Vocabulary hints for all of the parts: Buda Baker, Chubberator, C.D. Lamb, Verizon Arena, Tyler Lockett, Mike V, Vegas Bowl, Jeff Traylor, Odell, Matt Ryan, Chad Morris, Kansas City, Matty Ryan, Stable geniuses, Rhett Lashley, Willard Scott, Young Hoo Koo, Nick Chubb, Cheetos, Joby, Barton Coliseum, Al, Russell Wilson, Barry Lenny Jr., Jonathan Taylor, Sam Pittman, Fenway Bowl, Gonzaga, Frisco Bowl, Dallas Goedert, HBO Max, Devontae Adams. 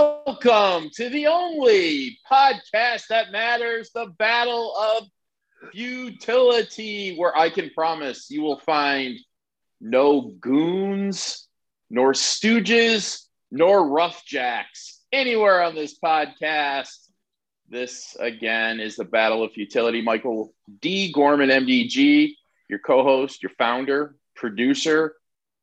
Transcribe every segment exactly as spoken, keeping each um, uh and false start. Welcome to the only podcast that matters, the Battle of Futility, where I can promise you will find no goons, nor stooges, nor roughjacks anywhere on this podcast. This, again, is the Battle of Futility. Michael D. Gorman, M D G, your co-host, your founder, producer,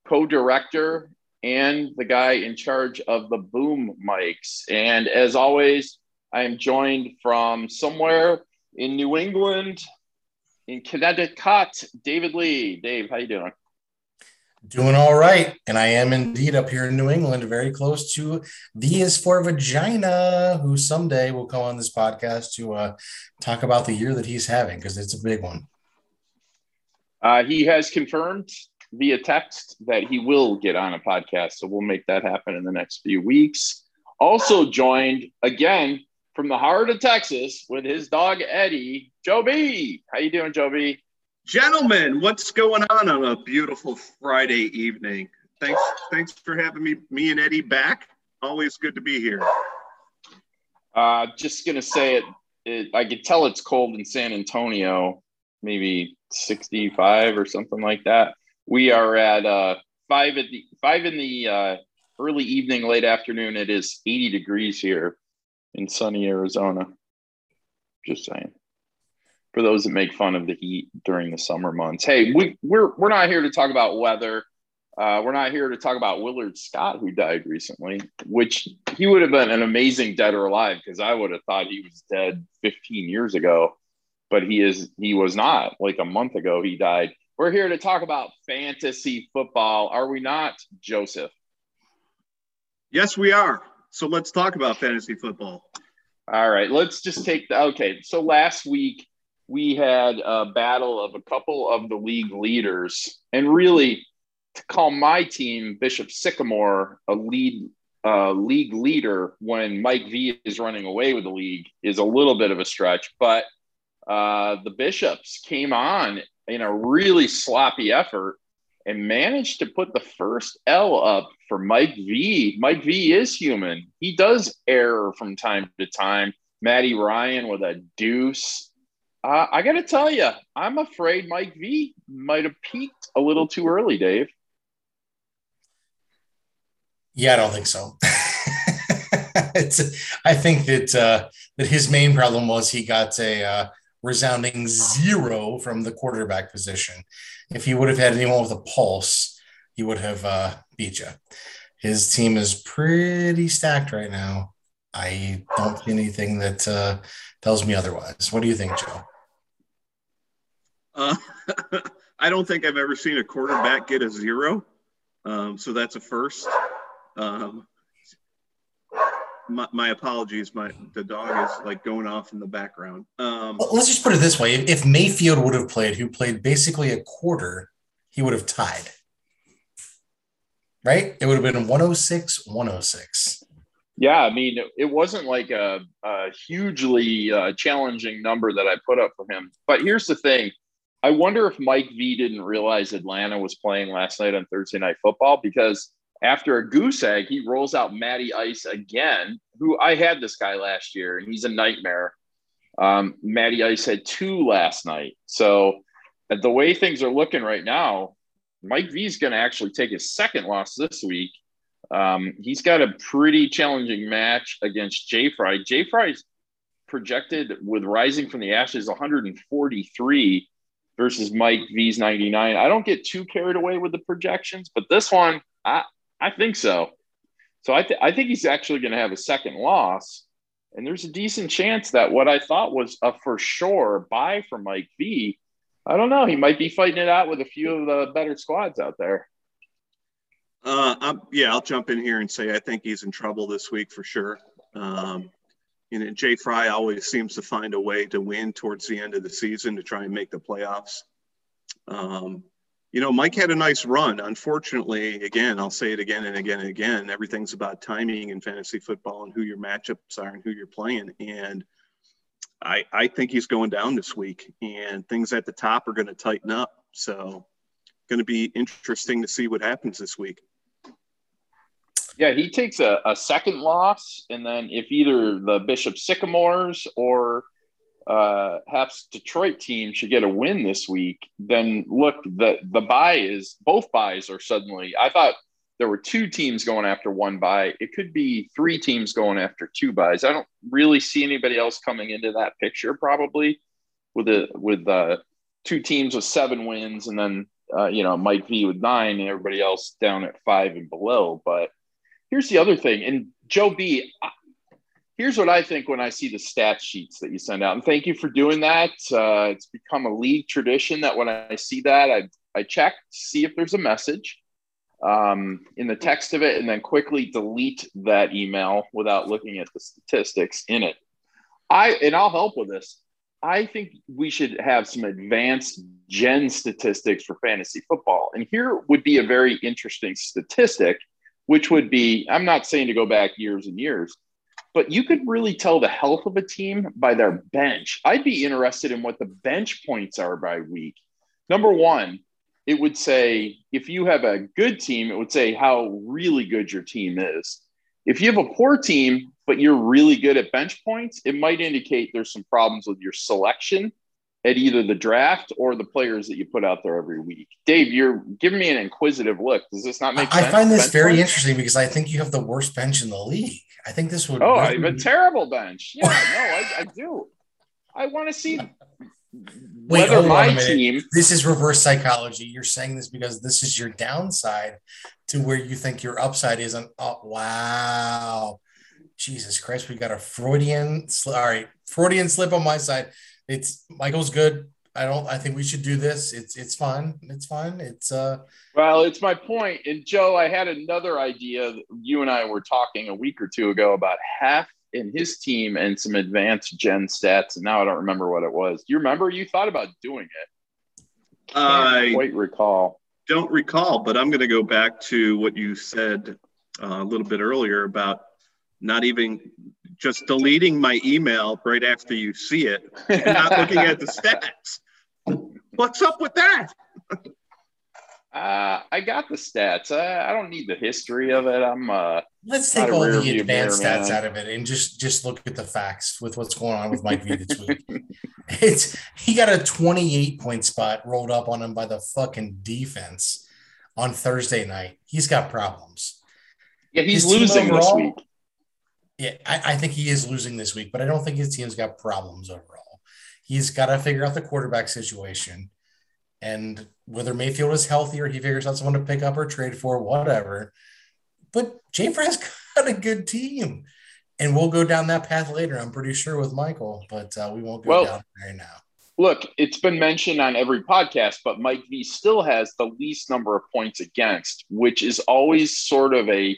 co-director, and the guy in charge of the boom mics. And as always, I am joined from somewhere in New England, in Connecticut, David Lee. Dave, how you doing? Doing all right. And I am indeed up here in New England, very close to V is for Vagina, who someday will come on this podcast to uh, talk about the year that he's having, because it's a big one. Uh, he has confirmed via text that he will get on a podcast, so we'll make that happen in the next few weeks. Also joined again from the heart of Texas with his dog Eddie, Joe B. How you doing, Joe B? Gentlemen, what's going on on a beautiful Friday evening? Thanks, thanks for having me, me and Eddie back. Always good to be here. Uh, just gonna say it, it. I could tell it's cold in San Antonio, maybe sixty-five or something like that. We are at uh, five at the five in the uh, early evening, late afternoon. It is eighty degrees here in sunny Arizona. Just saying, for those that make fun of the heat during the summer months. Hey, we we're we're not here to talk about weather. Uh, we're not here to talk about Willard Scott, who died recently, which he would have been an amazing dead or alive, because I would have thought he was dead fifteen years ago, but he is he was not. Like a month ago, he died. We're here to talk about fantasy football. Are we not, Joseph? Yes, we are. So let's talk about fantasy football. All right. Let's just take the – okay. So last week we had a battle of a couple of the league leaders. And really, to call my team, Bishop Sycamore, a lead uh, league leader when Mike V is running away with the league is a little bit of a stretch. But uh, the Bishops came on in a really sloppy effort and managed to put the first L up for Mike V. Mike V is human. He does err from time to time. Matty Ryan with a deuce. Uh, I got to tell you, I'm afraid Mike V might have peaked a little too early, Dave. Yeah, I don't think so. it's, I think that uh, that his main problem was he got a uh, – resounding zero from the quarterback position. If he would have had anyone with a pulse, he would have uh, beat you. His team is pretty stacked right now. I don't see anything that uh, tells me otherwise. What do you think, Joe? Uh, I don't think I've ever seen a quarterback get a zero. Um, so that's a first. Um, My, my apologies. My the dog is like going off in the background. Um, well, let's just put it this way: if Mayfield would have played, who played basically a quarter, he would have tied. Right? It would have been one oh six, one oh six. Yeah, I mean, it wasn't like a, a hugely uh, challenging number that I put up for him. But here's the thing: I wonder if Mike V didn't realize Atlanta was playing last night on Thursday Night Football, because after a goose egg, he rolls out Matty Ice again, who I had this guy last year, and he's a nightmare. Um, Matty Ice had two last night. So the way things are looking right now, Mike V is going to actually take his second loss this week. Um, he's got a pretty challenging match against Jay Fry. Jay Fry's projected with Rising from the Ashes one hundred forty-three versus Mike V's ninety-nine. I don't get too carried away with the projections, but this one, I – I think so. So I, th- I think he's actually going to have a second loss. And there's a decent chance that what I thought was a for sure buy for Mike V, I don't know. He might be fighting it out with a few of the better squads out there. Uh, I'm, yeah, I'll jump in here and say I think he's in trouble this week for sure. Um, you know, Jay Fry always seems to find a way to win towards the end of the season to try and make the playoffs. Um, You know, Mike had a nice run. Unfortunately, again, I'll say it again and again and again, everything's about timing in fantasy football and who your matchups are and who you're playing. And I, I think he's going down this week, and things at the top are going to tighten up. So going to be interesting to see what happens this week. Yeah, he takes a, a second loss, and then if either the Bishop Sycamores or uh, Hef's Detroit team should get a win this week, then look, the, the bye is – both byes are suddenly – I thought there were two teams going after one bye. It could be three teams going after two byes. I don't really see anybody else coming into that picture probably with a, with uh, two teams with seven wins and then, uh, you know, Mike V with nine and everybody else down at five and below. But here's the other thing. And Joe B, I, here's what I think when I see the stat sheets that you send out. And thank you for doing that. Uh, it's become a league tradition that when I see that, I, I check to see if there's a message um in the text of it and then quickly delete that email without looking at the statistics in it. I and I'll help with this. I think we should have some advanced gen statistics for fantasy football. And here would be a very interesting statistic, which would be, I'm not saying to go back years and years, but you could really tell the health of a team by their bench. I'd be interested in what the bench points are by week. Number one, it would say, if you have a good team, it would say how really good your team is. If you have a poor team, but you're really good at bench points, it might indicate there's some problems with your selection at either the draft or the players that you put out there every week. Dave, you're giving me an inquisitive look. Does this not make I sense? I find this bench very points? interesting because I think you have the worst bench in the league. I think this would. Oh, really... I have a terrible bench. Yeah, no, I, I do. I want to see. Wait, hold on a minute. This is reverse psychology. You're saying this because this is your downside to where you think your upside isn't. Oh, wow. Jesus Christ. We got a Freudian. All right. Freudian slip on my side. It's Michael's good. I don't, I think we should do this. It's, it's fine. It's fine. It's uh well, it's my point. And Joe, I had another idea. You and I were talking a week or two ago about half in his team and some advanced gen stats, and now I don't remember what it was. Do you remember? You thought about doing it. Can't I quite recall. Don't recall, but I'm going to go back to what you said uh, a little bit earlier about not even just deleting my email right after you see it, and not looking at the stats. What's up with that? Uh, I got the stats. I, I don't need the history of it. I'm uh, let's take all the advanced bear, stats man. out of it and just just look at the facts with what's going on with Mike V this week. It's he got a twenty-eight point spot rolled up on him by the fucking defense on Thursday night. He's got problems. Yeah, he's His losing overall, this week. Yeah, I, I think he is losing this week, but I don't think his team's got problems overall. He's got to figure out the quarterback situation. And whether Mayfield is healthy or he figures out someone to pick up or trade for, whatever. But Jay Fry's got a good team. And we'll go down that path later, I'm pretty sure, with Michael. But uh, we won't go well, down there now. Look, it's been mentioned on every podcast, but Mike V still has the least number of points against, which is always sort of a,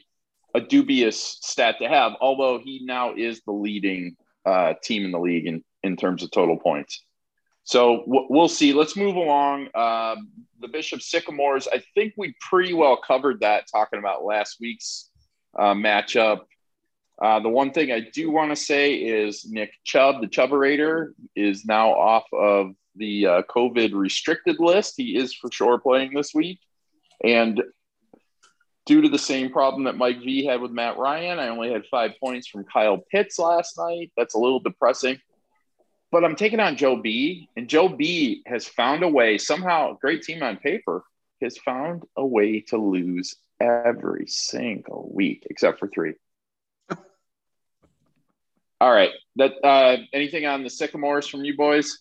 a dubious stat to have, although he now is the leading uh, team in the league in, in terms of total points. So we'll see. Let's move along. Uh, the Bishop Sycamores, I think we pretty well covered that talking about last week's uh, matchup. Uh, the one thing I do want to say is Nick Chubb, the Chubberator, is now off of the uh, COVID restricted list. He is for sure playing this week. And due to the same problem that Mike V had with Matt Ryan, I only had five points from Kyle Pitts last night. That's a little depressing. But I'm taking on Joe B, and Joe B has found a way, somehow a great team on paper, has found a way to lose every single week except for three. All right. That uh, anything on the Sycamores from you boys?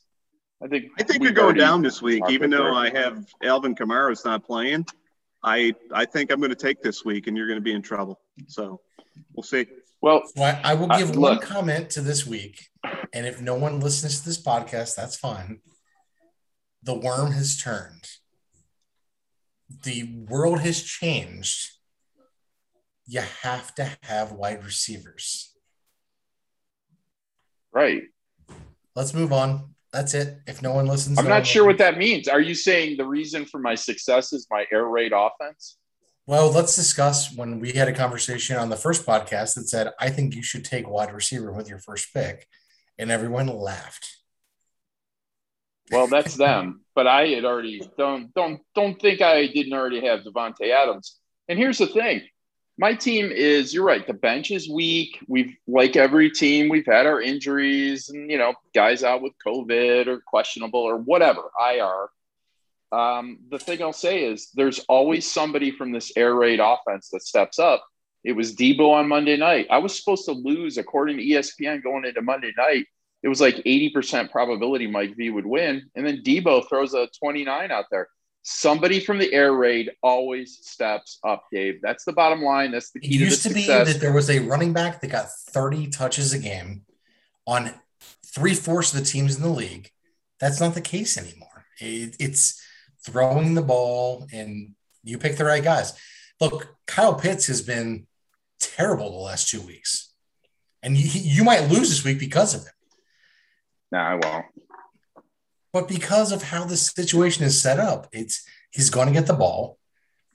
I think I think we're going down this week, even though I have Alvin Kamara is not playing. I, I think I'm going to take this week, and you're going to be in trouble. So we'll see. Well, so I, I will give uh, one comment to this week, and if no one listens to this podcast, that's fine. The worm has turned. The world has changed. You have to have wide receivers. Right. Let's move on. That's it. If no one listens. I'm not sure what that means. Are you saying the reason for my success is my air raid offense? Well, let's discuss when we had a conversation on the first podcast that said, I think you should take wide receiver with your first pick. And everyone laughed. Well, that's them. But I had already don't, don't, don't think I didn't already have Devontae Adams. And here's the thing. My team is, you're right, the bench is weak. We've, like every team, we've had our injuries and, you know, guys out with COVID or questionable or whatever, I R. Um, the thing I'll say is there's always somebody from this air raid offense that steps up. It was Debo on Monday night. I was supposed to lose, according to E S P N, going into Monday night. It was like eighty percent probability Mike V would win. And then Debo throws a twenty-nine out there. Somebody from the air raid always steps up, Dave. That's the bottom line. That's the key to the success. It used to be that there was a running back that got thirty touches a game on three-fourths of the teams in the league. That's not the case anymore. It, it's throwing the ball, and you pick the right guys. Look, Kyle Pitts has been terrible the last two weeks. And you, you might lose this week because of him. No, I won't. But because of how this situation is set up, it's he's going to get the ball.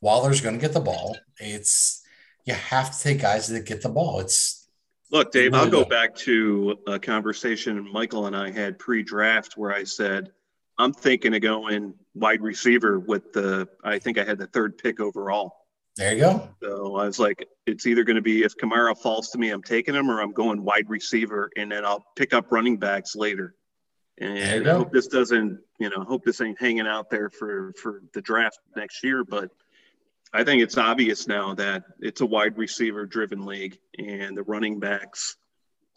Waller's going to get the ball. It's you have to take guys that get the ball. It's look, Dave. Really I'll go good. back to a conversation Michael and I had pre-draft where I said I'm thinking of going wide receiver with the. I think I had the third pick overall. There you go. So I was like, it's either going to be if Kamara falls to me, I'm taking him, or I'm going wide receiver, and then I'll pick up running backs later. And I hope this doesn't, you know, hope this ain't hanging out there for, for the draft next year. But I think it's obvious now that it's a wide receiver driven league, and the running backs,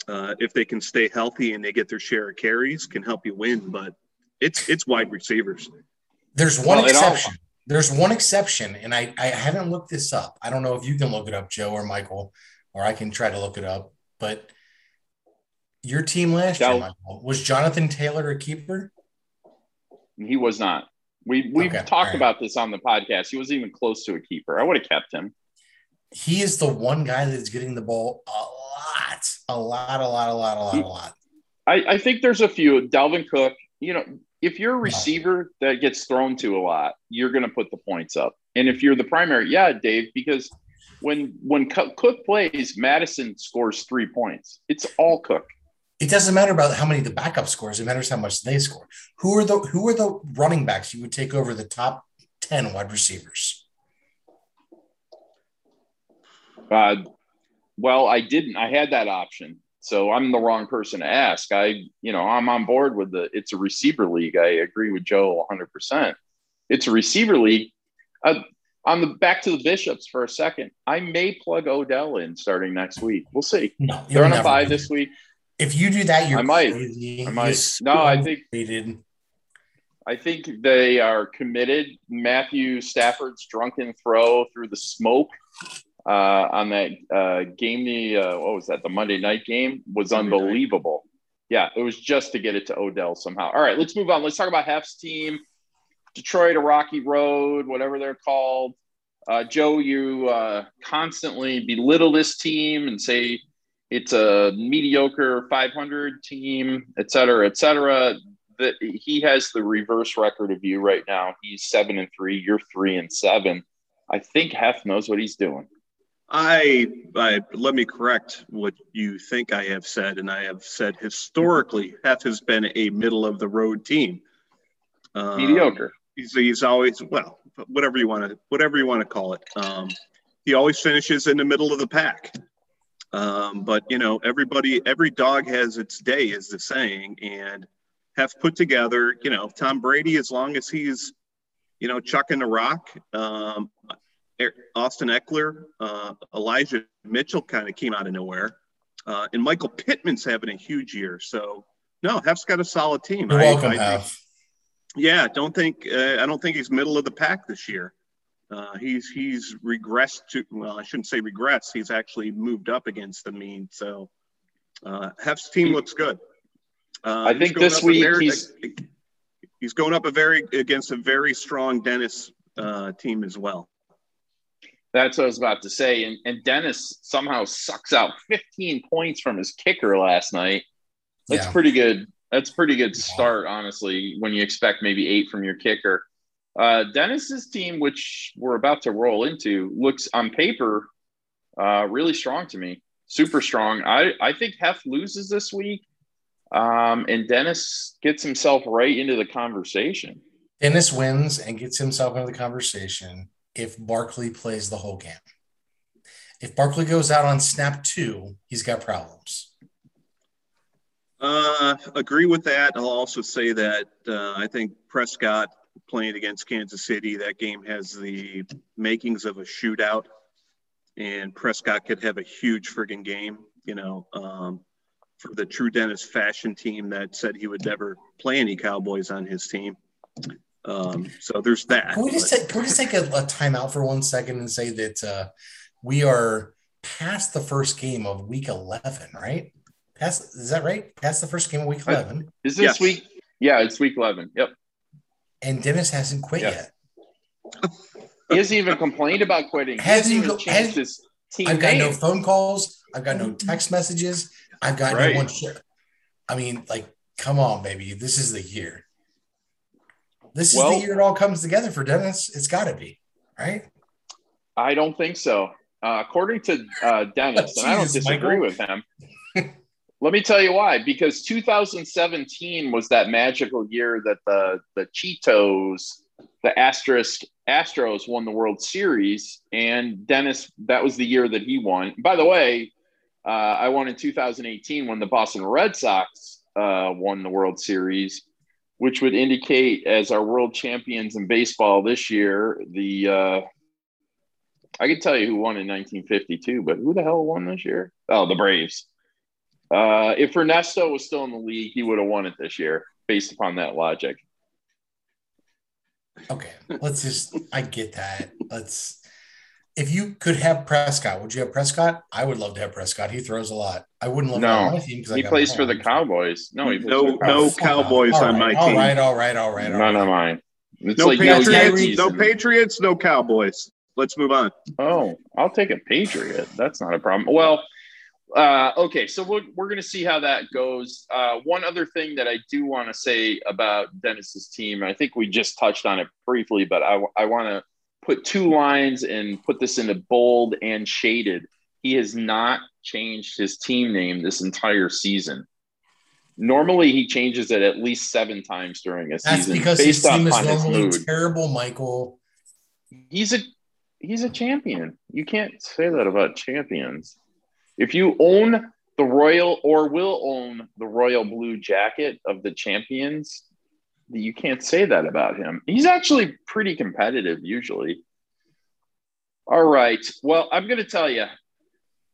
uh, if they can stay healthy and they get their share of carries, can help you win. But it's it's wide receivers. There's one well, exception. All- There's one exception, and I, I haven't looked this up. I don't know if you can look it up, Joe or Michael, or I can try to look it up. But your team last year, Michael, was Jonathan Taylor a keeper? He was not. We, we've okay, talked right. about this on the podcast. He wasn't even close to a keeper. I would have kept him. He is the one guy that's getting the ball a lot, a lot, a lot, a lot, a lot, he, a lot. I, I think there's a few. Dalvin Cook, you know, if you're a receiver that gets thrown to a lot, you're going to put the points up. And if you're the primary, yeah, Dave, because when when Cook plays, Madison scores three points. It's all Cook. It doesn't matter about how many the backup scores. It matters how much they score. Who are the who are the running backs you would take over the top ten wide receivers? Uh, well, I didn't. I had that option. So I'm the wrong person to ask. I, you know, I'm on board with the, it's a receiver league. I agree with Joe one hundred percent. It's a receiver league. Uh, on the back to the Bishops for a second, I may plug Odell in starting next week. We'll see. No, They're on a bye this week. If you do that, you're I might. Crazy. I might. You're no, I think they didn't. I think they are committed. Matthew Stafford's drunken throw through the smoke. Uh, on that uh, game, the uh, what was that? The Monday night game was unbelievable. Yeah, it was just to get it to Odell somehow. All right, let's move on. Let's talk about Hef's team, Detroit, a rocky road, whatever they're called. Uh, Joe, you uh, constantly belittle this team and say it's a mediocre five hundred team, et cetera, et cetera. That he has the reverse record of you right now. He's seven and three. You're three and seven. I think Hef knows what he's doing. I, I let me correct what you think I have said, and I have said historically, Hef has been a middle-of-the-road team. Um, Mediocre. He's, he's always well, whatever you want to, whatever you want to call it. Um, he always finishes in the middle of the pack. Um, but you know, everybody, every dog has its day, is the saying, and Hef put together. You know, Tom Brady, as long as he's, you know, chucking the rock. Um, Austin Eckler, uh, Elijah Mitchell kind of came out of nowhere. Uh, and Michael Pittman's having a huge year. So, no, Hef's got a solid team. You're I, welcome, I Hef. Think, yeah, don't think uh, – I don't think he's middle of the pack this year. Uh, he's he's regressed to – well, I shouldn't say regressed. He's actually moved up against the mean. So, uh, Hef's team looks good. Uh, I think this week very, he's – he's going up a very against a very strong Dennis uh, team as well. That's what I was about to say. And, and Dennis somehow sucks out fifteen points from his kicker last night. That's yeah. pretty good. That's pretty good start, honestly, when you expect maybe eight from your kicker. Uh, Dennis's team, which we're about to roll into, looks on paper uh, really strong to me, super strong. I, I think Hef loses this week, um, and Dennis gets himself right into the conversation. Dennis wins and gets himself into the conversation. If Barkley plays the whole game. If Barkley goes out on snap two, he's got problems. Uh, agree with that. I'll also say that uh, I think Prescott playing against Kansas City, that game has the makings of a shootout, and Prescott could have a huge friggin' game, you know, um, for the True Dennis fashion team that said he would never play any Cowboys on his team. Um, so there's that. Can we just but. take, can we just take a, a timeout for one second and say that uh, we are past the first game of week eleven, right? Past, is that right? Past the first game of week eleven. Is this yes. week? Yeah, it's week eleven. Yep. And Dennis hasn't quit yep. yet. He hasn't even complained about quitting. Hasn't he even go, changed has, his team I've got name. No phone calls. I've got no text messages. I've got right. no one ship. I mean, like, come on, baby. This is the year. This is well, the year it all comes together for Dennis. It's got to be, right? I don't think so. Uh, according to uh, Dennis, oh, and I don't disagree Michael. with him. Let me tell you why. Because two thousand seventeen was that magical year that the, the Cheetos, the asterisk Astros won the World Series. And Dennis, that was the year that he won. By the way, uh, I won in two thousand eighteen when the Boston Red Sox uh, won the World Series, which would indicate as our world champions in baseball this year, the uh, I could tell you who won in nineteen fifty-two, but who the hell won this year? Oh, the Braves. Uh, if Ernesto was still in the league, he would have won it this year, based upon that logic. Okay, let's just – I get that. Let's – if you could have Prescott, would you have Prescott? I would love to have Prescott. He throws a lot. I wouldn't love no. to have my team because I got he plays for the Cowboys. No, he plays no, for no Cowboys all on right, my all team. All right, all right, all right. All None right. of mine. It's no, like Patriots, no, no Patriots, no Cowboys. Let's move on. Oh, I'll take a Patriot. That's not a problem. Well – Uh, okay, so we're, we're going to see how that goes. Uh, one other thing that I do want to say about Dennis's team, I think we just touched on it briefly, but I, I want to put two lines and put this into bold and shaded. He has not changed his team name this entire season. Normally, he changes it at least seven times during a That's season. That's because his team is normally terrible, Michael. He's a he's a champion. You can't say that about champions. If you own the royal or will own the royal blue jacket of the champions, you can't say that about him. He's actually pretty competitive usually. All right. Well, I'm going to tell you,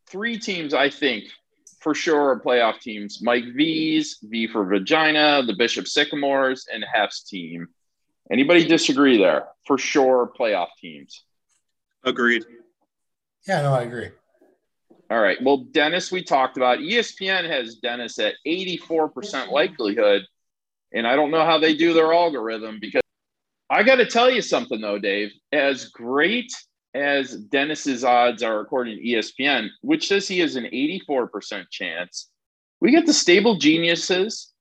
three teams I think for sure are playoff teams. Mike V's, V for Vagina, the Bishop Sycamores, and Hef's team. Anybody disagree there? For sure, playoff teams. Agreed. Yeah, no, I agree. All right. Well, Dennis, we talked about E S P N has Dennis at eighty-four percent likelihood. And I don't know how they do their algorithm because I got to tell you something, though, Dave. As great as Dennis's odds are according to E S P N, which says he has an eighty-four percent chance, we get the stable geniuses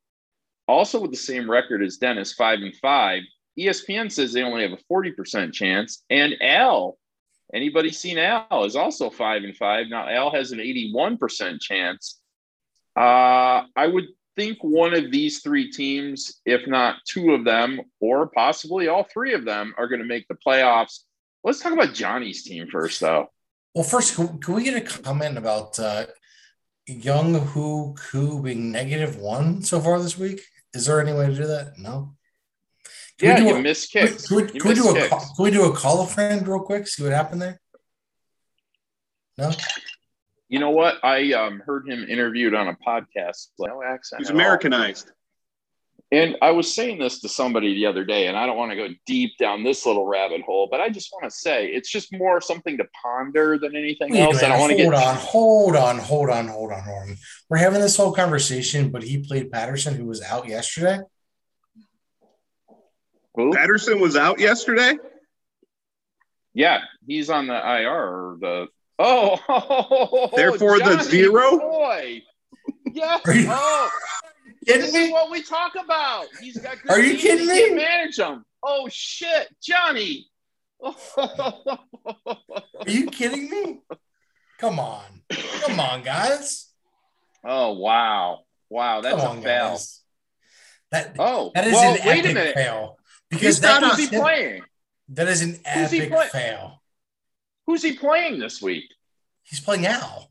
also with the same record as Dennis, five and five. E S P N says they only have a forty percent chance. And Al. Anybody seen Al is also five and five. Now Al has an eighty-one percent chance. Uh, I would think one of these three teams, if not two of them, or possibly all three of them, are going to make the playoffs. Let's talk about Johnny's team first, though. Well, first, can, can we get a comment about uh, Young Hoo Koo being negative one so far this week? Is there any way to do that? No. Can yeah, you a, missed kicks. Could, could, could, miss we do kicks. A, could we do a call a friend real quick, see what happened there? No? You know what? I um, heard him interviewed on a podcast. No accent. He's Americanized. All. And I was saying this to somebody the other day, and I don't want to go deep down this little rabbit hole, but I just want to say it's just more something to ponder than anything Wait, else. Man, I don't want to get – Hold on, hold on, hold on, hold on. We're having this whole conversation, but he played Patterson, who was out yesterday. Who? Patterson was out yesterday? Yeah, he's on the I R. Or the oh, oh, oh, oh therefore Johnny the zero. Boy. Yes. Are you, oh, are you this me? Is what we talk about. He's got. Good are you kidding me? Can't manage him. Oh shit, Johnny. Oh. Are you kidding me? Come on, come on, guys. Oh wow, wow, that's on, a fail. Guys. That oh, that is well, an wait epic a minute. Fail. Because he's that not, who's he playing? That is an epic who's fail. Who's he playing this week? He's playing Al.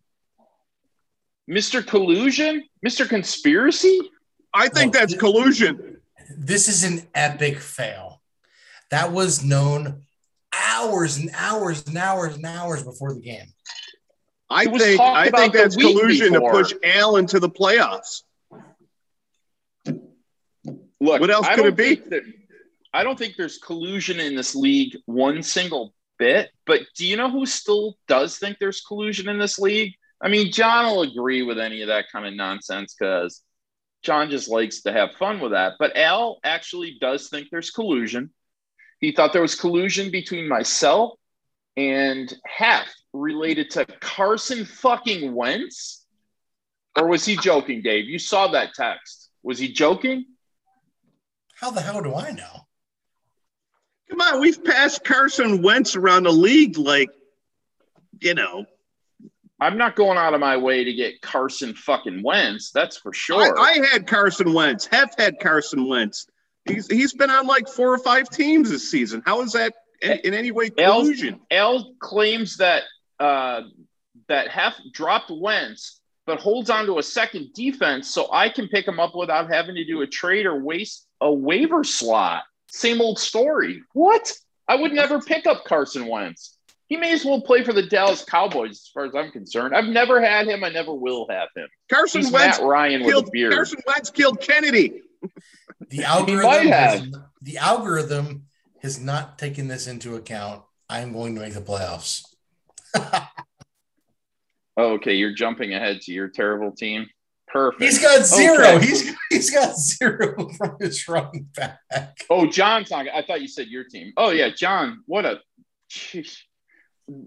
Mister Collusion? Mister Conspiracy? I think well, that's th- collusion. This is an epic fail. That was known hours and hours and hours and hours before the game. I think I think that's collusion before. to push Al into the playoffs. Look, what else could it be? That, I don't think there's collusion in this league one single bit, but do you know who still does think there's collusion in this league? I mean, John will agree with any of that kind of nonsense because John just likes to have fun with that. But Al actually does think there's collusion. He thought there was collusion between myself and Hef related to Carson fucking Wentz? Or was he joking, Dave? You saw that text. Was he joking? How the hell do I know? Come on, we've passed Carson Wentz around the league like, you know. I'm not going out of my way to get Carson fucking Wentz, that's for sure. I, I had Carson Wentz. Hef had Carson Wentz. He's He's been on like four or five teams this season. How is that in, in any way collusion? Al, Al claims that uh, that Hef dropped Wentz, but holds on to a second defense so I can pick him up without having to do a trade or waste a waiver slot. Same old story. What? I would never pick up Carson Wentz. He may as well play for the Dallas Cowboys, as far as I'm concerned. I've never had him. I never will have him. Carson He's Wentz Matt Ryan killed, with a beard. Carson Wentz killed Kennedy. The algorithm, he might have. Has, the algorithm has not taken this into account. I'm going to make the playoffs. Okay, you're jumping ahead to your terrible team. Perfect. He's got zero. Okay. He's he's got zero from his running back. Oh, John's not. I thought you said your team. Oh yeah, John. What a. Geez.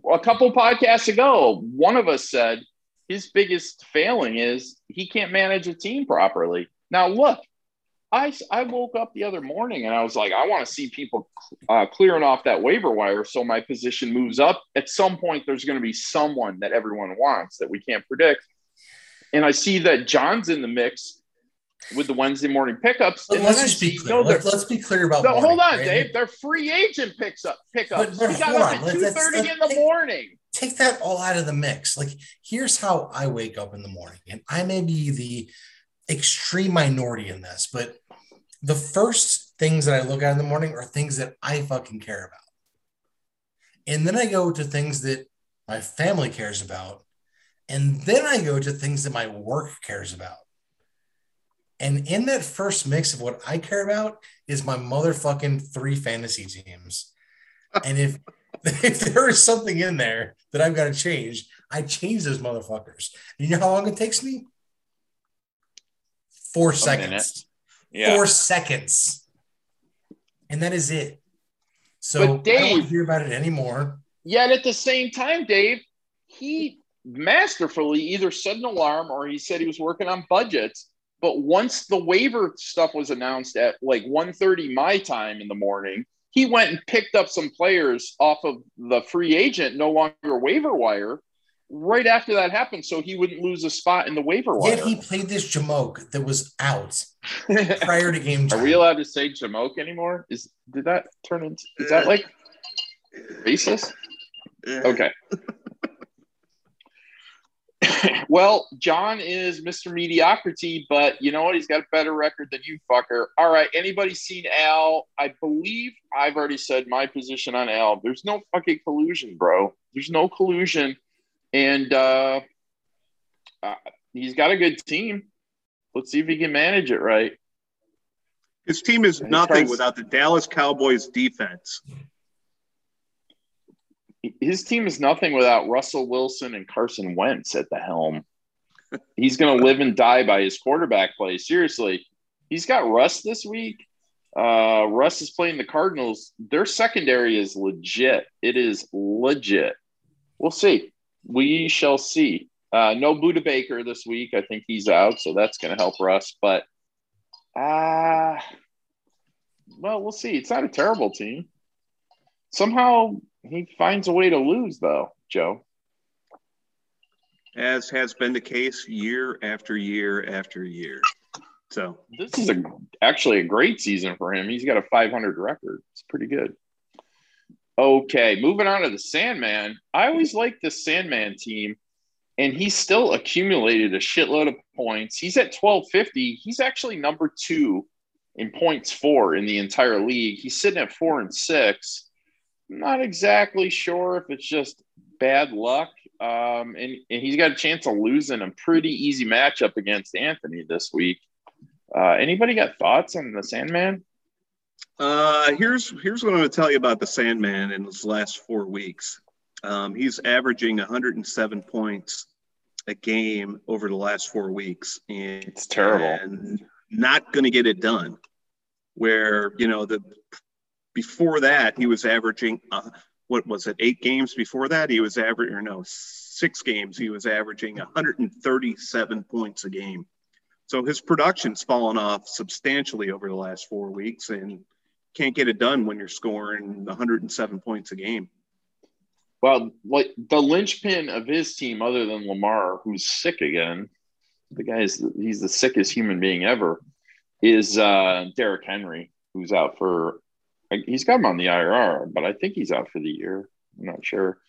A couple podcasts ago, one of us said his biggest failing is he can't manage a team properly. Now, look, I, I woke up the other morning and I was like, I want to see people uh, clearing off that waiver wire so my position moves up. At some point, there's going to be someone that everyone wants that we can't predict. And I see that John's in the mix with the Wednesday morning pickups. But let's just be clear. No, let's, let's be clear about no, morning, hold on, right? Dave. They're free agent picks up pickups. But, but he got up at two thirty in the take, morning. Take that all out of the mix. Like, here's how I wake up in the morning. And I may be the extreme minority in this, but the first things that I look at in the morning are things that I fucking care about. And then I go to things that my family cares about. And then I go to things that my work cares about. And in that first mix of what I care about is my motherfucking three fantasy teams. And if, if there is something in there that I've got to change, I change those motherfuckers. You know how long it takes me? Four A seconds. Yeah. Four seconds. And that is it. So Dave, I don't hear about it anymore. Yet at the same time, Dave, he masterfully either set an alarm or he said he was working on budgets. But once the waiver stuff was announced at like one thirty my time in the morning, he went and picked up some players off of the free agent, no longer waiver wire, right after that happened so he wouldn't lose a spot in the waiver wire. Yet he played this Jamoke that was out prior to game time. Are we allowed to say Jamoke anymore? Is Did that turn into – is that like racist? Okay. Well, John is Mister Mediocrity, but you know what? He's got a better record than you, fucker. All right. Anybody seen Al? I believe I've already said my position on Al. There's no fucking collusion, bro. There's no collusion. And uh, uh, he's got a good team. Let's see if he can manage it right. His team is nothing without the Dallas Cowboys defense. His team is nothing without Russell Wilson and Carson Wentz at the helm. He's going to live and die by his quarterback play. Seriously, he's got Russ this week. Uh, Russ is playing the Cardinals. Their secondary is legit. It is legit. We'll see. We shall see. Uh, no Buda Baker this week. I think he's out, so that's going to help Russ. But, uh, well, we'll see. It's not a terrible team. Somehow – he finds a way to lose, though, Joe. As has been the case year after year after year. So this is a, actually a great season for him. He's got a five hundred record. It's pretty good. Okay, moving on to the Sandman. I always liked the Sandman team, and he's still accumulated a shitload of points. He's at twelve fifty. He's actually number two in points for in the entire league. He's sitting at four and six. I'm not exactly sure if it's just bad luck. Um, and, and he's got a chance of losing a pretty easy matchup against Anthony this week. Uh, anybody got thoughts on the Sandman? Uh, here's here's what I'm going to tell you about the Sandman in his last four weeks. Um, he's averaging one hundred seven points a game over the last four weeks. And it's terrible. And not going to get it done. Where, you know, the before that, he was averaging, uh, what was it, eight games before that? He was averaging, or no, six games. He was averaging one hundred thirty-seven points a game. So his production's fallen off substantially over the last four weeks and can't get it done when you're scoring one hundred seven points a game. Well, like the linchpin of his team, other than Lamar, who's sick again, the guy is he's the sickest human being ever, is uh, Derrick Henry, who's out for – he's got him on the I R, but I think he's out for the year. I'm not sure.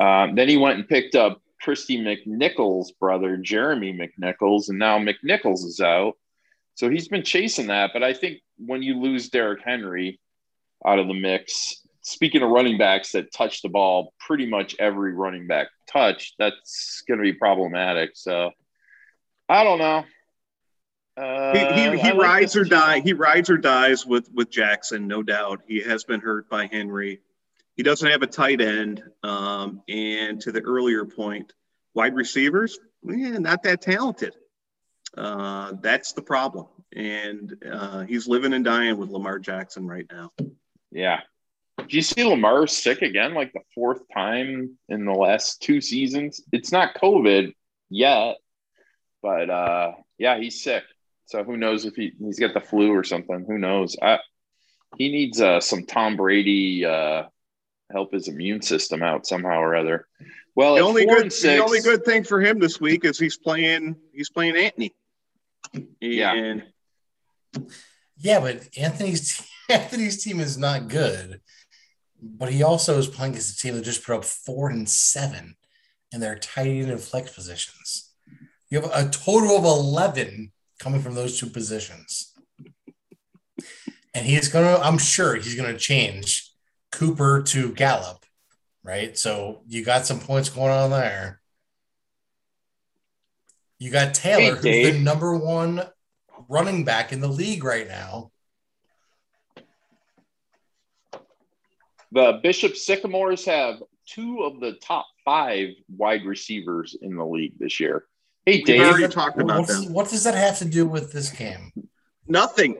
Um, then he went and picked up Christy McNichols' brother, Jeremy McNichols, and now McNichols is out. So he's been chasing that, but I think when you lose Derrick Henry out of the mix – speaking of running backs that touch the ball, pretty much every running back touch, that's going to be problematic. So I don't know. Uh, he he, he rides like or die. He rides or dies with, with Jackson, no doubt. He has been hurt by Henry. He doesn't have a tight end. Um, and to the earlier point, wide receivers, yeah, not that talented. Uh, that's the problem. And uh, he's living and dying with Lamar Jackson right now. Yeah. Do you see Lamar sick again, like the fourth time in the last two seasons? It's not COVID yet, but, uh, yeah, he's sick. So who knows if he, he's got the flu or something. Who knows? I, he needs uh, some Tom Brady uh, help his immune system out somehow or other. Well, the only, good, six, the only good thing for him this week is he's playing he's playing Anthony. Yeah. And... Yeah, but Anthony's Anthony's team is not good. But he also is playing against a team that just put up four and seven in their tight end and flex positions. You have a total of eleven coming from those two positions. And he's going to, I'm sure he's going to change Cooper to Gallup, right? So you got some points going on there. You got Taylor, hey, who's the number one running back in the league right now. The Bishop Sycamores have two of the top five wide receivers in the league this year. Hey, Dave. We already talked about them. What does that have to do with this game? Nothing.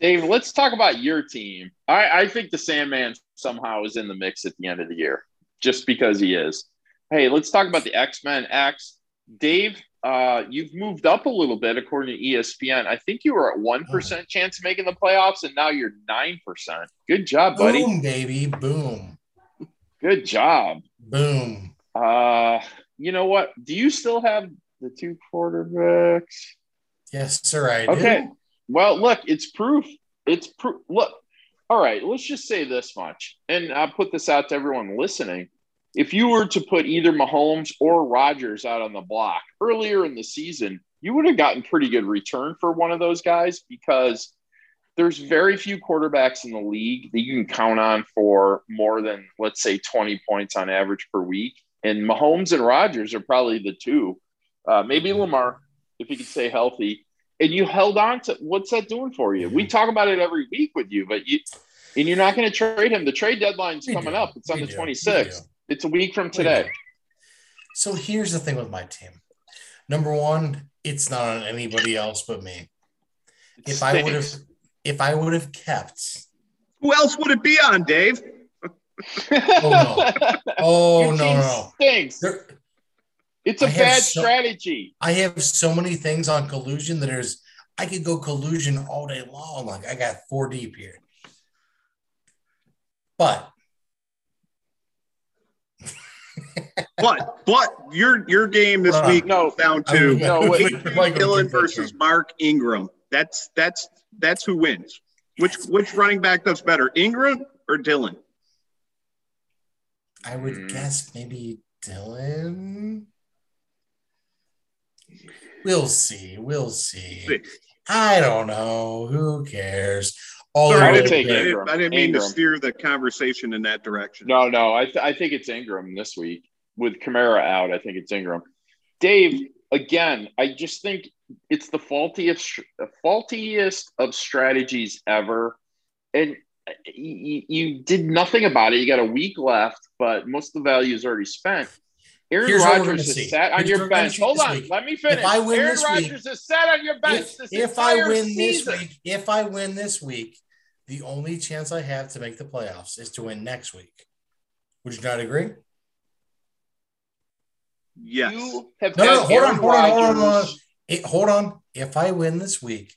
Dave, let's talk about your team. I, I think the Sandman somehow is in the mix at the end of the year, just because he is. Hey, let's talk about the X-Men X. Dave, uh, you've moved up a little bit according to E S P N. I think you were at one percent chance of making the playoffs, and now you're nine percent. Good job, buddy. Boom, baby. Boom. Good job. Boom. Uh, you know what? Do you still have the two quarterbacks? Yes, sir, I do. Okay. Well, look, it's proof. It's proof. Look, all right, let's just say this much, and I'll put this out to everyone listening. If you were to put either Mahomes or Rodgers out on the block earlier in the season, you would have gotten pretty good return for one of those guys because there's very few quarterbacks in the league that you can count on for more than, let's say, twenty points on average per week. And Mahomes and Rodgers are probably the two. Uh, maybe Lamar, if he could stay healthy. And you held on to – what's that doing for you? We talk about it every week with you, but you and you're not going to trade him. The trade deadline's we coming do. up. It's on we the do. twenty-sixth. It's a week from today. So here's the thing with my team. Number one, it's not on anybody else but me. It if stinks. I would have, if I would have kept, who else would it be on, Dave? Oh no! Oh Your no! no. Stinks. There, it's a I bad so, strategy. I have so many things on collusion that there's. I could go collusion all day long. Like I got four deep here, but. But but your your game this uh, week no, down to no, wait, Dylan versus Mark Ingram. That's that's that's who wins. Which which running back does better, Ingram or Dylan? I would mm. guess maybe Dylan. We'll see. We'll see. see. I don't know. Who cares? All Sorry, I, didn't, I, didn't, I didn't mean Ingram. to steer the conversation in that direction. No, no. I, th- I think it's Ingram this week. With Kamara out, I think it's Ingram. Dave, again, I just think it's the faultiest, faultiest of strategies ever. And you, you did nothing about it. You got a week left, but most of the value is already spent. Aaron Here's Rodgers is see. sat on Here's your bench. Hold on, week. let me finish. Aaron Rodgers is sat on your bench if, this if entire I win season. This week, if I win this week, the only chance I have to make the playoffs is to win next week. Would you not agree? Yes. You have no, no, hold Aaron on, hold on, hold on, hold on. It, hold on. If I win this week,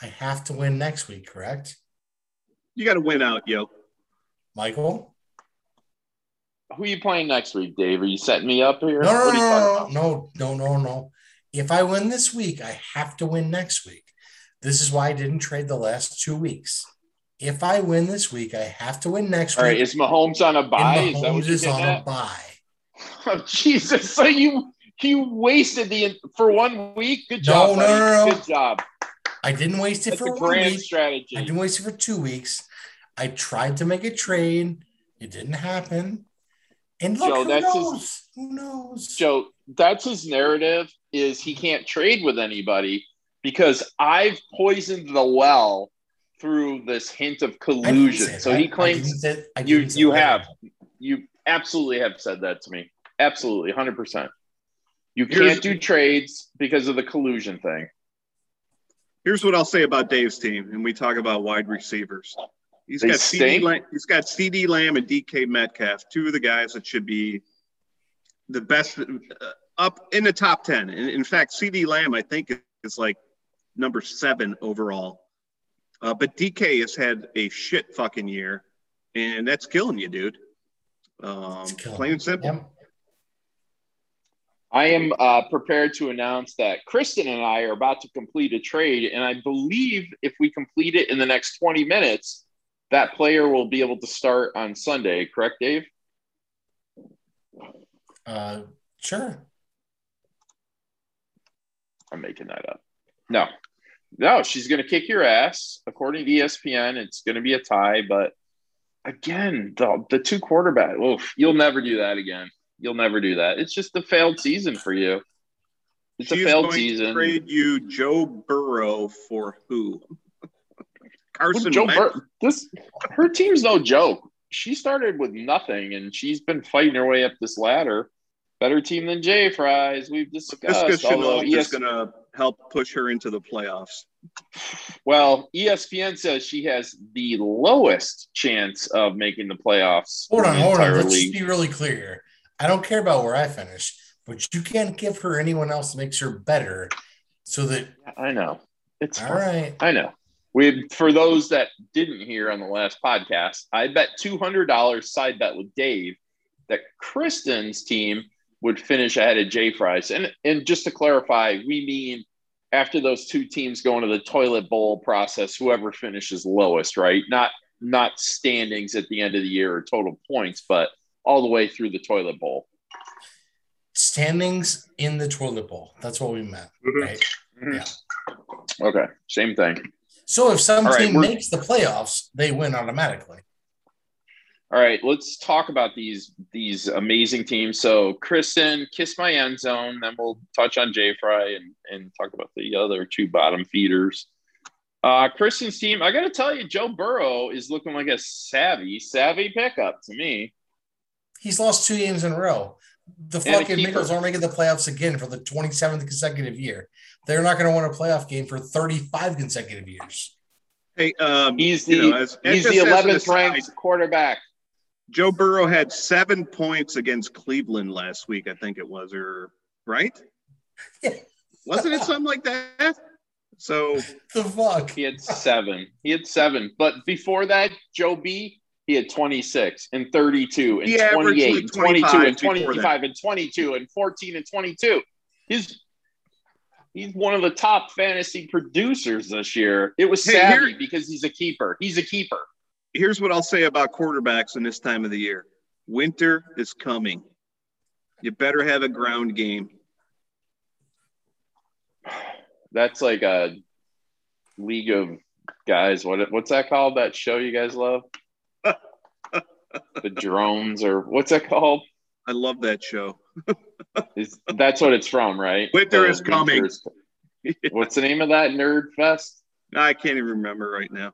I have to win next week, correct? You got to win out, yo. Michael? Who are you playing next week, Dave? Are you setting me up here? No, no, no, no, no, no. If I win this week, I have to win next week. This is why I didn't trade the last two weeks. If I win this week, I have to win next week. All right, is Mahomes on a bye? And Mahomes is on a bye. Oh, Jesus. So you you wasted the – for one week? Good job. No, no, no. Good job. I didn't waste it for one week. That's a grand strategy. I didn't waste it for two weeks. I tried to make a trade. It didn't happen. And look, Joe, who that's knows? His, who knows? Joe, that's his narrative, is he can't trade with anybody because I've poisoned the well through this hint of collusion. So that. he claims I didn't say, I didn't you, you have. You absolutely have said that to me. Absolutely, one hundred percent. You can't Here's, do trades because of the collusion thing. Here's what I'll say about Dave's team, and we talk about wide receivers. He's got, C D Lam- he's got C D Lamb and D K Metcalf, two of the guys that should be the best uh, up in the top ten. And in fact, C D Lamb, I think, is like number seven overall. Uh, but D K has had a shit fucking year, and that's killing you, dude. Um, killing plain and simple. Him. I am uh, prepared to announce that Kristen and I are about to complete a trade, and I believe if we complete it in the next twenty minutes, that player will be able to start on Sunday, correct, Dave? Uh, sure. I'm making that up. No. No, she's going to kick your ass. According to E S P N, it's going to be a tie. But, again, the, the two quarterback, oof, you'll never do that again. You'll never do that. It's just a failed season for you. It's she a failed season. To trade you Joe Burrow for who? Carson well, Joe Bur- this her team's no joke. She started with nothing, and she's been fighting her way up this ladder. Better team than Jay Fry, as we've discussed. This is going to help push her into the playoffs. Well, E S P N says she has the lowest chance of making the playoffs. Hold on, hold on. Let's just be really clear here. I don't care about where I finish, but you can't give her anyone else that makes her better so that – I know. It's all fun. right. I know. We, for those that didn't hear on the last podcast, I bet two hundred dollars side bet with Dave that Kristen's team would finish ahead of Jay Fry's. And and just to clarify, we mean after those two teams go into the toilet bowl process, whoever finishes lowest, right? Not not standings at the end of the year or total points, but all the way through the toilet bowl. Standings in the toilet bowl. That's what we meant, right? Mm-hmm. Yeah. Okay, same thing. So if some right, team makes the playoffs, they win automatically. All right, let's talk about these these amazing teams. So Kristen, kiss my end zone, then we'll touch on Jay Fry and, and talk about the other two bottom feeders. Uh, Kristen's team, I got to tell you, Joe Burrow is looking like a savvy, savvy pickup to me. He's lost two games in a row. The fucking Eagles aren't making the playoffs again for the twenty-seventh consecutive year. They're not going to win a playoff game for thirty-five consecutive years. Hey, um, he's the, you know, as, he's the eleventh ranked quarterback. Joe Burrow had seven points against Cleveland last week, I think it was, or right? Wasn't it something like that? So the fuck? He had seven. He had seven. But before that, Joe B, he had twenty-six and thirty-two and yeah, twenty-eight and twenty-two and twenty-five and twenty-two and fourteen and twenty-two. His He's one of the top fantasy producers this year. It was hey, savvy here, because he's a keeper. He's a keeper. Here's what I'll say about quarterbacks in this time of the year. Winter is coming. You better have a ground game. That's like a league of guys. What what's that called? That show you guys love? The drones, or what's that called? I love that show. Is that's what it's from, right? Winter uh, is coming. Is, what's the name of that nerd fest? I can't even remember right now.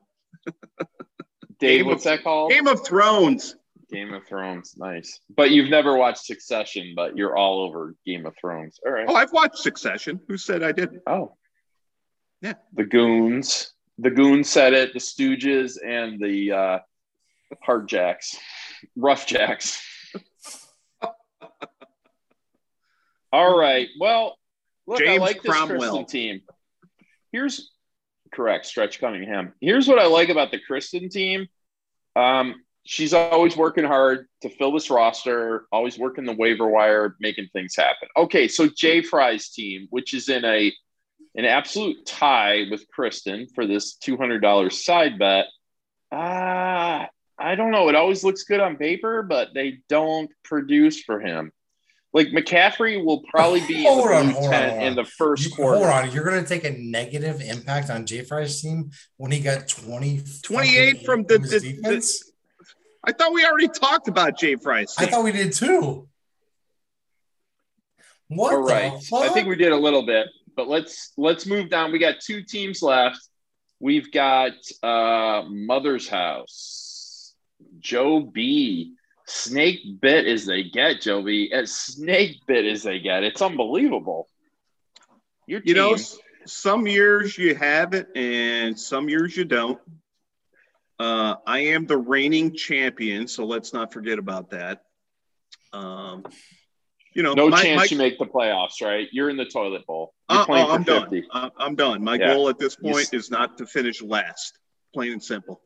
Dave, Game what's of, that called? Game of Thrones. Game of Thrones, nice. But you've never watched Succession, but you're all over Game of Thrones. All right. Oh, I've watched Succession. Who said I didn't? Oh. Yeah. The Goons. The Goons said it. The Stooges and the uh, Hardjacks. Roughjacks. All right. Well, look, James I like this Cromwell. Kristen team. Here's correct, Stretch Cunningham. Here's what I like about the Kristen team. Um, she's always working hard to fill this roster, always working the waiver wire, making things happen. Okay, so Jay Fry's team, which is in a an absolute tie with Kristen for this two hundred dollars side bet. Ah, uh, I don't know. It always looks good on paper, but they don't produce for him. Like, McCaffrey will probably be in the, on, hold on, hold in the first you, quarter. Hold on. You're going to take a negative impact on Jay Fry's team when he got twenty, twenty-eight from the, the defense? The, I thought we already talked about Jay Fry's team. I thought we did, too. What All right. the fuck? I think we did a little bit, but let's let's move down. We got two teams left. We've got uh, Mother's House, Joe B., snake bit as they get, Joby. As snake bit as they get. It's unbelievable. Your team. You know, some years you have it and some years you don't. Uh, I am the reigning champion, so let's not forget about that. Um, you know, no my, chance my, you make the playoffs, right? You're in the toilet bowl. You're uh, playing oh, I'm for done. fifty. I'm done. My yeah. goal at this point yes. is not to finish last, plain and simple.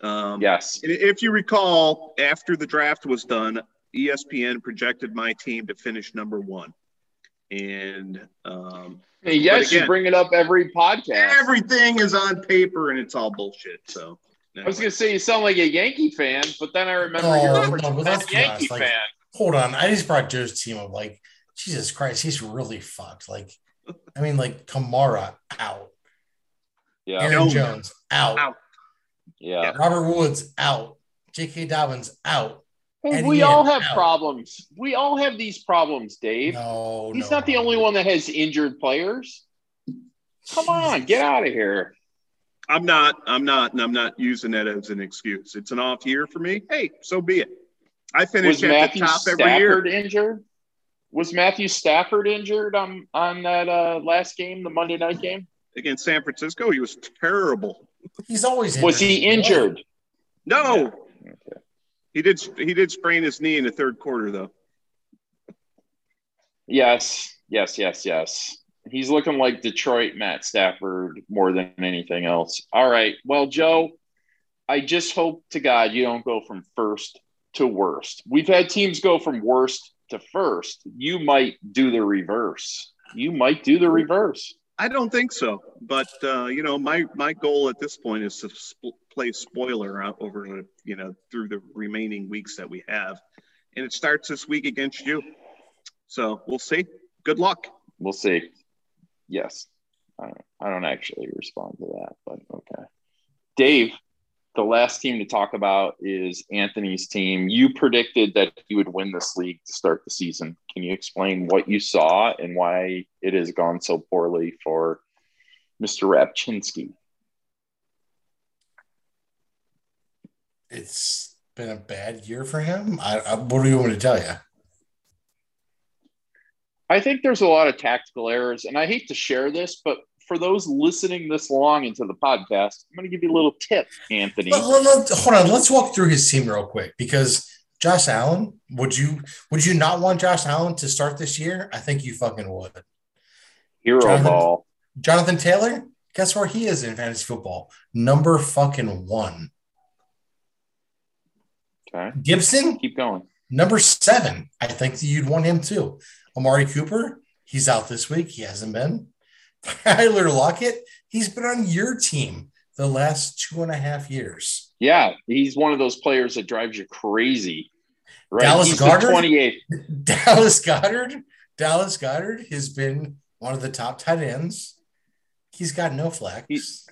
Um, yes. If you recall, after the draft was done, E S P N projected my team to finish number one. And um, yes, again, you bring it up every podcast. Everything is on paper and it's all bullshit. So anyway. I was going to say you sound like a Yankee fan, but then I remember oh, you're no, a Yankee honest. fan. Like, hold on, I just brought Joe's team up. Like, Jesus Christ, he's really fucked. Like, I mean, like Kamara out. Yeah. Aaron Jones out. out. Yeah. yeah, Robert Woods out. J K. Dobbins out. Well, Eddie we all have out. problems. We all have these problems, Dave. No, He's no, not no. the only one that has injured players. Come on, get out of here. I'm not. I'm not. And I'm not using that as an excuse. It's an off year for me. Hey, so be it. I finish Was at Matthew the top Stafford every year. Injured? Was Matthew Stafford injured on, on that uh, last game, the Monday night game? Against San Francisco, he was terrible. He's always injured. Was he injured? No. Yeah. Okay. He did he did sprain his knee in the third quarter, though. Yes, yes, yes, yes. He's looking like Detroit Matt Stafford more than anything else. All right. Well, Joe, I just hope to God you don't go from first to worst. We've had teams go from worst to first. You might do the reverse. You might do the reverse. I don't think so, but uh, you know, my, my goal at this point is to sp- play spoiler out over, you know, through the remaining weeks that we have, and it starts this week against you. So we'll see. Good luck. We'll see. Yes, I don't, I don't actually respond to that, but okay. Dave, the last team to talk about is Anthony's team. You predicted that he would win this league to start the season. Can you explain what you saw and why it has gone so poorly for Mister Rapchinsky? It's been a bad year for him. I, I, what do you want to tell you? I think there's a lot of tactical errors, and I hate to share this, but for those listening this long into the podcast, I'm going to give you a little tip, Anthony. But, hold on. Let's walk through his team real quick, because Josh Allen, would you would you not want Josh Allen to start this year? I think you fucking would. Hero Jonathan, ball. Jonathan Taylor, guess where he is in fantasy football? Number fucking one. Okay. Gibson? Keep going. Number seven. I think that you'd want him too. Amari Cooper, he's out this week. He hasn't been. Tyler Lockett, he's been on your team the last two and a half years. Yeah, he's one of those players that drives you crazy. Right? Dallas He's Goedert, twenty-eighth. Dallas Goedert, Dallas Goedert has been one of the top tight ends. He's got no flex. He's,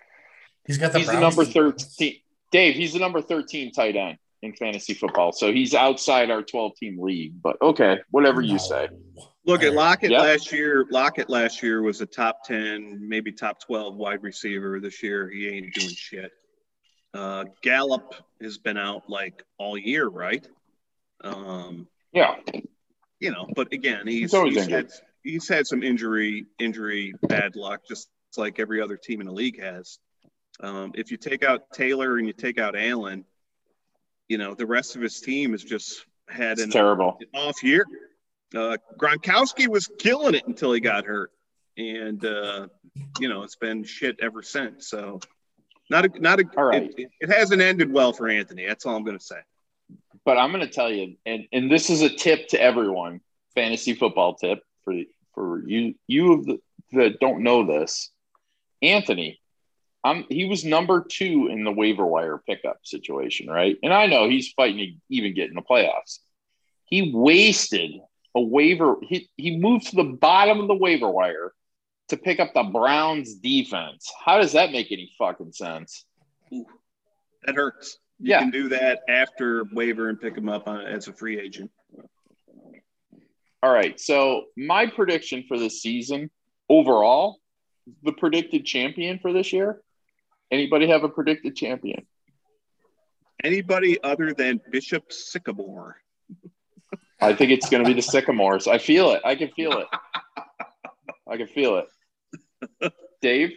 he's got the, he's the number thirteen. Dave, he's the number thirteen tight end in fantasy football. So he's outside our twelve-team league. But, okay, whatever you no. say. Look, at Lockett yep. last year, Lockett last year was a top ten, maybe top twelve wide receiver. This year, he ain't doing shit. Uh, Gallup has been out, like, all year, right? Um, yeah. You know, but, again, he's he's had, he's had some injury, injury, bad luck, just like every other team in the league has. Um, if you take out Taylor and you take out Allen, you know, the rest of his team has just had an, terrible. an off year. Uh, Gronkowski was killing it until he got hurt. And, uh, you know, it's been shit ever since. So not a, not a, all right. it, it hasn't ended well for Anthony. That's all I'm going to say. But I'm going to tell you, and, and this is a tip to everyone, fantasy football tip for, for you, you that don't know this, Anthony. Um, he was number two in the waiver wire pickup situation, right? And I know he's fighting to even get in the playoffs. He wasted a waiver. He, he moved to the bottom of the waiver wire to pick up the Browns defense. How does that make any fucking sense? Ooh, that hurts. You yeah. can do that after waiver and pick him up on, as a free agent. All right. So my prediction for this season overall, the predicted champion for this year, anybody have a predicted champion? Anybody other than Bishop Sycamore. I think it's going to be the Sycamores. I feel it. I can feel it. I can feel it. Dave?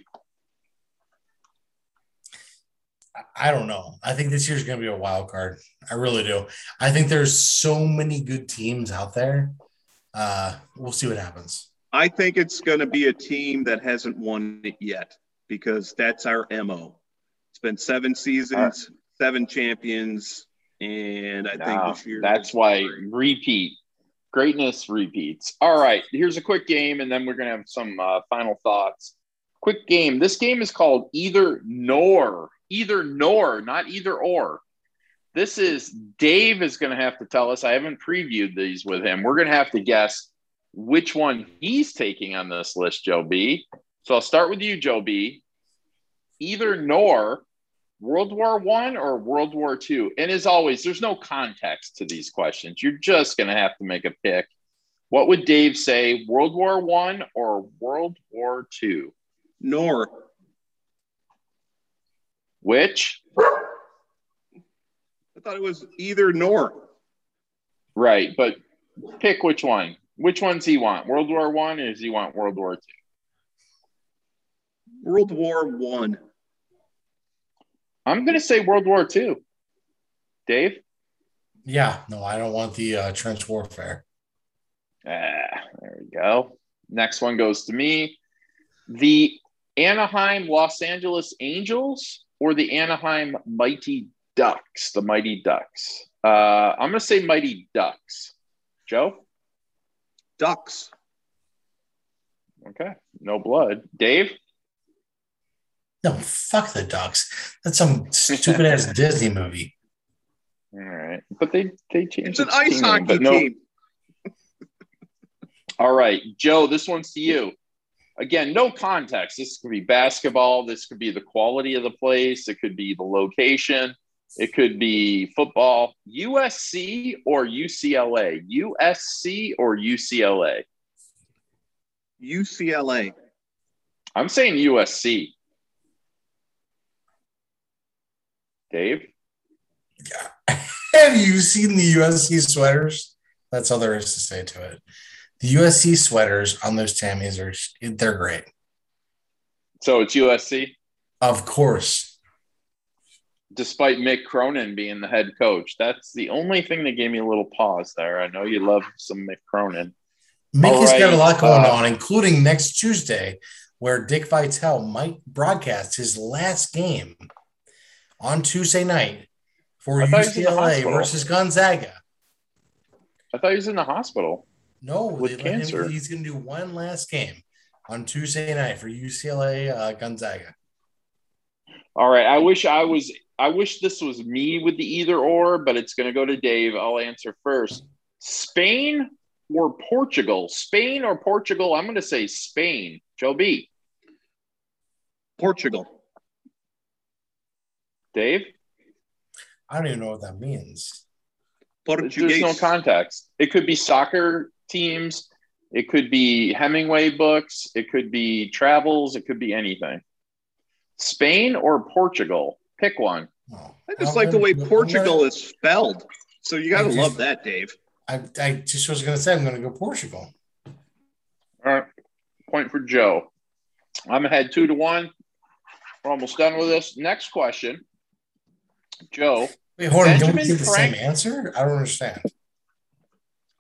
I don't know. I think this year's going to be a wild card. I really do. I think there's so many good teams out there. Uh, we'll see what happens. I think it's going to be a team that hasn't won it yet because that's our M O. It's been seven seasons, right. seven champions, and I no, think this year. That's why great. repeat. Greatness repeats. All right, here's a quick game, and then we're going to have some uh, final thoughts. Quick game. This game is called Either Nor. Either Nor, not Either Or. This is Dave is going to have to tell us. I haven't previewed these with him. We're going to have to guess which one he's taking on this list, Joe B. So I'll start with you, Joe B. Either Nor, World War One or World War Two. And as always, there's no context to these questions. You're just going to have to make a pick. What would Dave say, World War One or World War Two? Nor. Which? I thought it was either nor. Right, but pick which one. Which one does he want? World War One, or does he want World War Two? World War One. I'm going to say World War Two. Dave? Yeah. No, I don't want the uh, trench warfare. Ah, there we go. Next one goes to me. The Anaheim Los Angeles Angels or the Anaheim Mighty Ducks? The Mighty Ducks. Uh, I'm going to say Mighty Ducks. Joe? Ducks. Okay. No blood. Dave? No, fuck the Ducks. That's some stupid ass Disney movie. All right. But they, they changed. It's an ice team, hockey no... team. All right. Joe, this one's to you. Again, no context. This could be basketball. This could be the quality of the place. It could be the location. It could be football. U S C or U C L A? U S C or U C L A? U C L A. I'm saying U S C. Dave? Yeah. Have you seen the U S C sweaters? That's all there is to say to it. The U S C sweaters on those Tammies, are they're great. So it's U S C? Of course. Despite Mick Cronin being the head coach. That's the only thing that gave me a little pause there. I know you love some Mick Cronin. Mick has got a lot going on, including next Tuesday, where Dick Vitale might broadcast his last game on Tuesday night for U C L A versus Gonzaga. I thought he was in the hospital. No, with cancer. He's going to do one last game on Tuesday night for U C L A uh, Gonzaga. All right. I wish I was I wish this was me with the either or, but it's going to go to Dave. I'll answer first. Spain or Portugal? Spain or Portugal? I'm going to say Spain. Joe B. Portugal. Dave? I don't even know what that means. Portuguese. There's no context. It could be soccer teams. It could be Hemingway books. It could be travels. It could be anything. Spain or Portugal? Pick one. Oh, I just I like really, the way Portugal gonna, is spelled. So you got to love that, Dave. I, I just was going to say I'm going to go Portugal. All right. Point for Joe. I'm ahead two to one. We're almost done with this. Next question. Joe. Wait, hold on. Don't we get the same answer? I don't understand.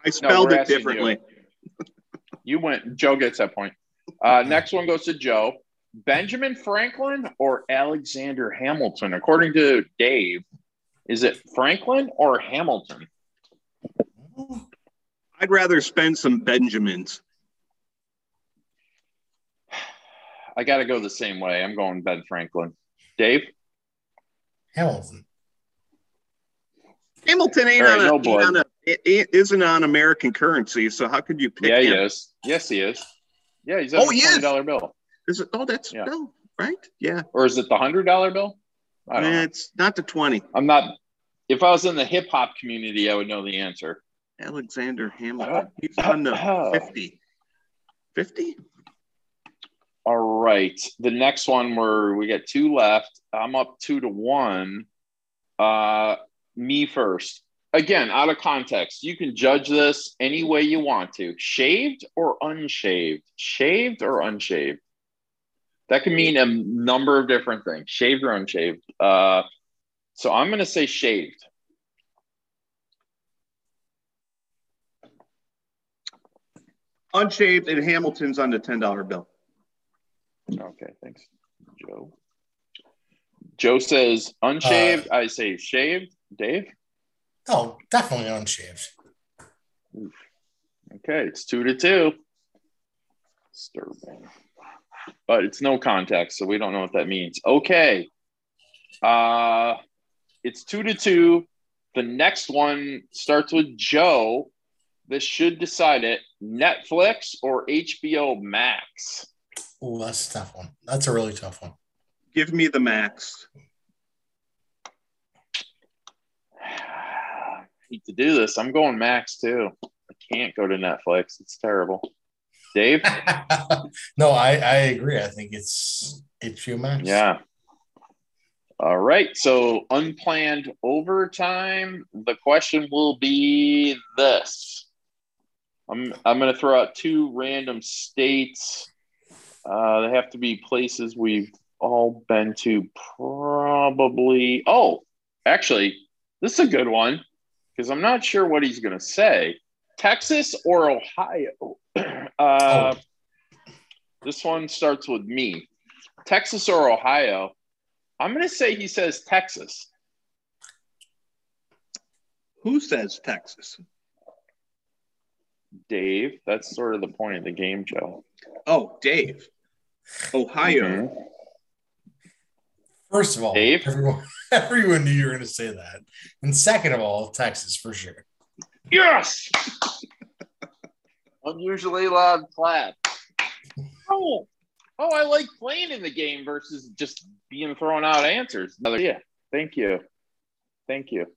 I spelled no, it differently. You. you went. Joe gets that point. Uh, next one goes to Joe. Benjamin Franklin or Alexander Hamilton? According to Dave, is it Franklin or Hamilton? I'd rather spend some Benjamins. I got to go the same way. I'm going Ben Franklin. Dave? Hamilton. Hamilton ain't right, on, no a, on a it isn't on American currency, so how could you pick yeah, him? Yeah, he is. Yes, he is. Yeah, he's on oh, a he twenty dollar is. bill. Is it? Oh, that's yeah. no, right? Yeah. Or is it the one hundred dollar bill? I don't nah, know. It's not the twenty. I'm not. If I was in the hip-hop community, I would know the answer. Alexander Hamilton. Uh, he's on the uh, fifty. fifty? All right. The next one where we got two left. I'm up two to one. Uh, me first. Again, out of context. You can judge this any way you want to. Shaved or unshaved? Shaved or unshaved? That can mean a number of different things. Shaved or unshaved. Uh, so I'm going to say shaved. Unshaved, and Hamilton's on the ten dollar bill. Okay, thanks, Joe. Joe says unshaved. Uh, I say shaved. Dave? Oh, definitely unshaved. Oof. Okay, it's two to two. Disturbing. But it's no context, so we don't know what that means. Okay. Uh, it's two to two. The next one starts with Joe. This should decide it. Netflix or H B O Max? Oh, that's a tough one. That's a really tough one. Give me the Max. I hate to do this. I'm going Max, too. I can't go to Netflix. It's terrible. Dave? no, I, I agree. I think it's H B O Max. Yeah. All right. So unplanned overtime. The question will be this. I'm I'm going to throw out two random states. Uh, they have to be places we've all been to probably. Oh, actually, this is a good one because I'm not sure what he's going to say. Texas or Ohio? Uh, oh. This one starts with me. Texas or Ohio? I'm going to say he says Texas. Who says Texas? Dave. That's sort of the point of the game, Joe. Oh, Dave. Ohio. Mm-hmm. First of all, Dave? Everyone, everyone knew you were going to say that. And second of all, Texas for sure. Yes! Unusually loud clap. Oh, oh! I like playing in the game versus just being thrown out answers. Another, yeah, thank you. Thank you.